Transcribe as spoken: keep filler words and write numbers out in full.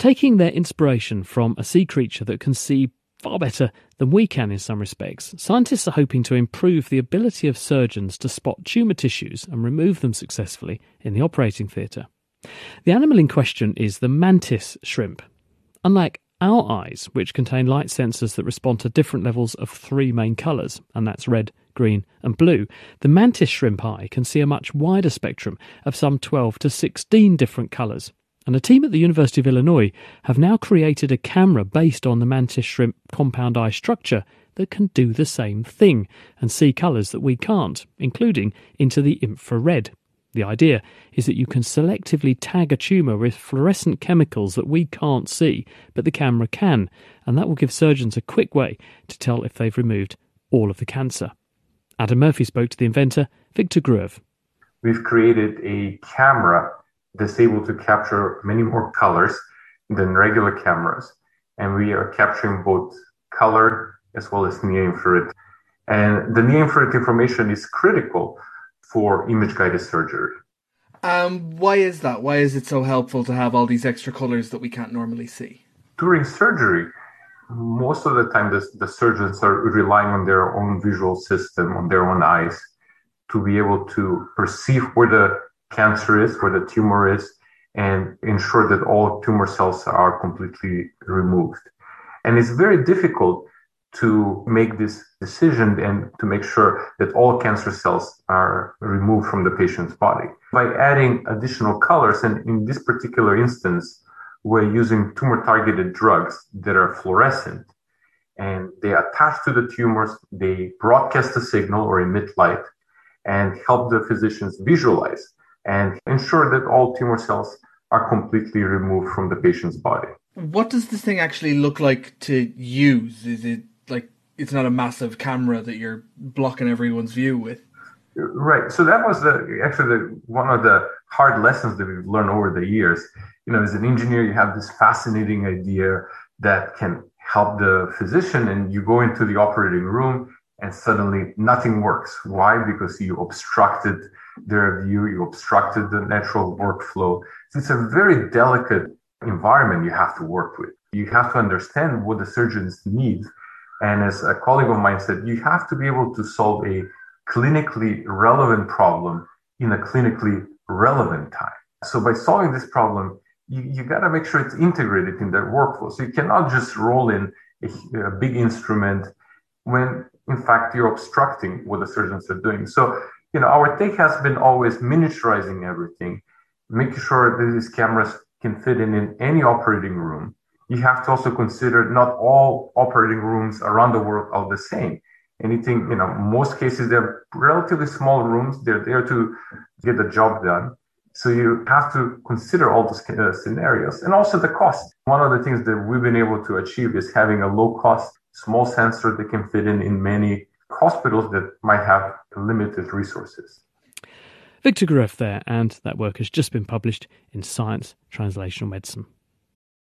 taking their inspiration from a sea creature that can see far better than we can in some respects, scientists are hoping to improve the ability of surgeons to spot tumour tissues and remove them successfully in the operating theatre. The animal in question is the mantis shrimp. Unlike our eyes, which contain light sensors that respond to different levels of three main colours, and that's red, green and blue, the mantis shrimp eye can see a much wider spectrum of some twelve to sixteen different colours. And a team at the University of Illinois have now created a camera based on the mantis shrimp compound eye structure that can do the same thing and see colours that we can't, including into the infrared. The idea is that you can selectively tag a tumour with fluorescent chemicals that we can't see, but the camera can, and that will give surgeons a quick way to tell if they've removed all of the cancer. Adam Murphy spoke to the inventor, Viktor Gruev. We've created a camera that's able to capture many more colours than regular cameras, and we are capturing both colour as well as near-infrared. And the near-infrared information is critical for image-guided surgery. Um, why is that? Why is it so helpful to have all these extra colours that we can't normally see? During surgery, most of the time the, the surgeons are relying on their own visual system, on their own eyes, to be able to perceive where the cancer is, where the tumor is, and ensure that all tumor cells are completely removed. And it's very difficult to make this decision and to make sure that all cancer cells are removed from the patient's body. By adding additional colors, and in this particular instance, we're using tumor-targeted drugs that are fluorescent, and they attach to the tumors, they broadcast a signal or emit light, and help the physicians visualize and ensure that all tumor cells are completely removed from the patient's body. What does this thing actually look like to use? Is it like it's not a massive camera that you're blocking everyone's view with? Right. So that was the actually the, one of the hard lessons that we've learned over the years. You know, as an engineer, you have this fascinating idea that can help the physician, and you go into the operating room and suddenly nothing works. Why? Because you obstructed their view, you obstructed the natural workflow. So it's a very delicate environment you have to work with. You have to understand what the surgeons need. And as a colleague of mine said, you have to be able to solve a clinically relevant problem in a clinically relevant time. So by solving this problem, you, you got to make sure it's integrated in their workflow. So you cannot just roll in a, a big instrument when, in fact, you're obstructing what the surgeons are doing. So, you know, our take has been always miniaturizing everything, making sure that these cameras can fit in in any operating room. You have to also consider not all operating rooms around the world are the same. Anything, you know, most cases they're relatively small rooms. They're there to get the job done. So you have to consider all those uh, scenarios and also the cost. One of the things that we've been able to achieve is having a low cost, small sensor that can fit in in many hospitals that might have limited resources. Viktor Gruev there, and that work has just been published in Science Translational Medicine.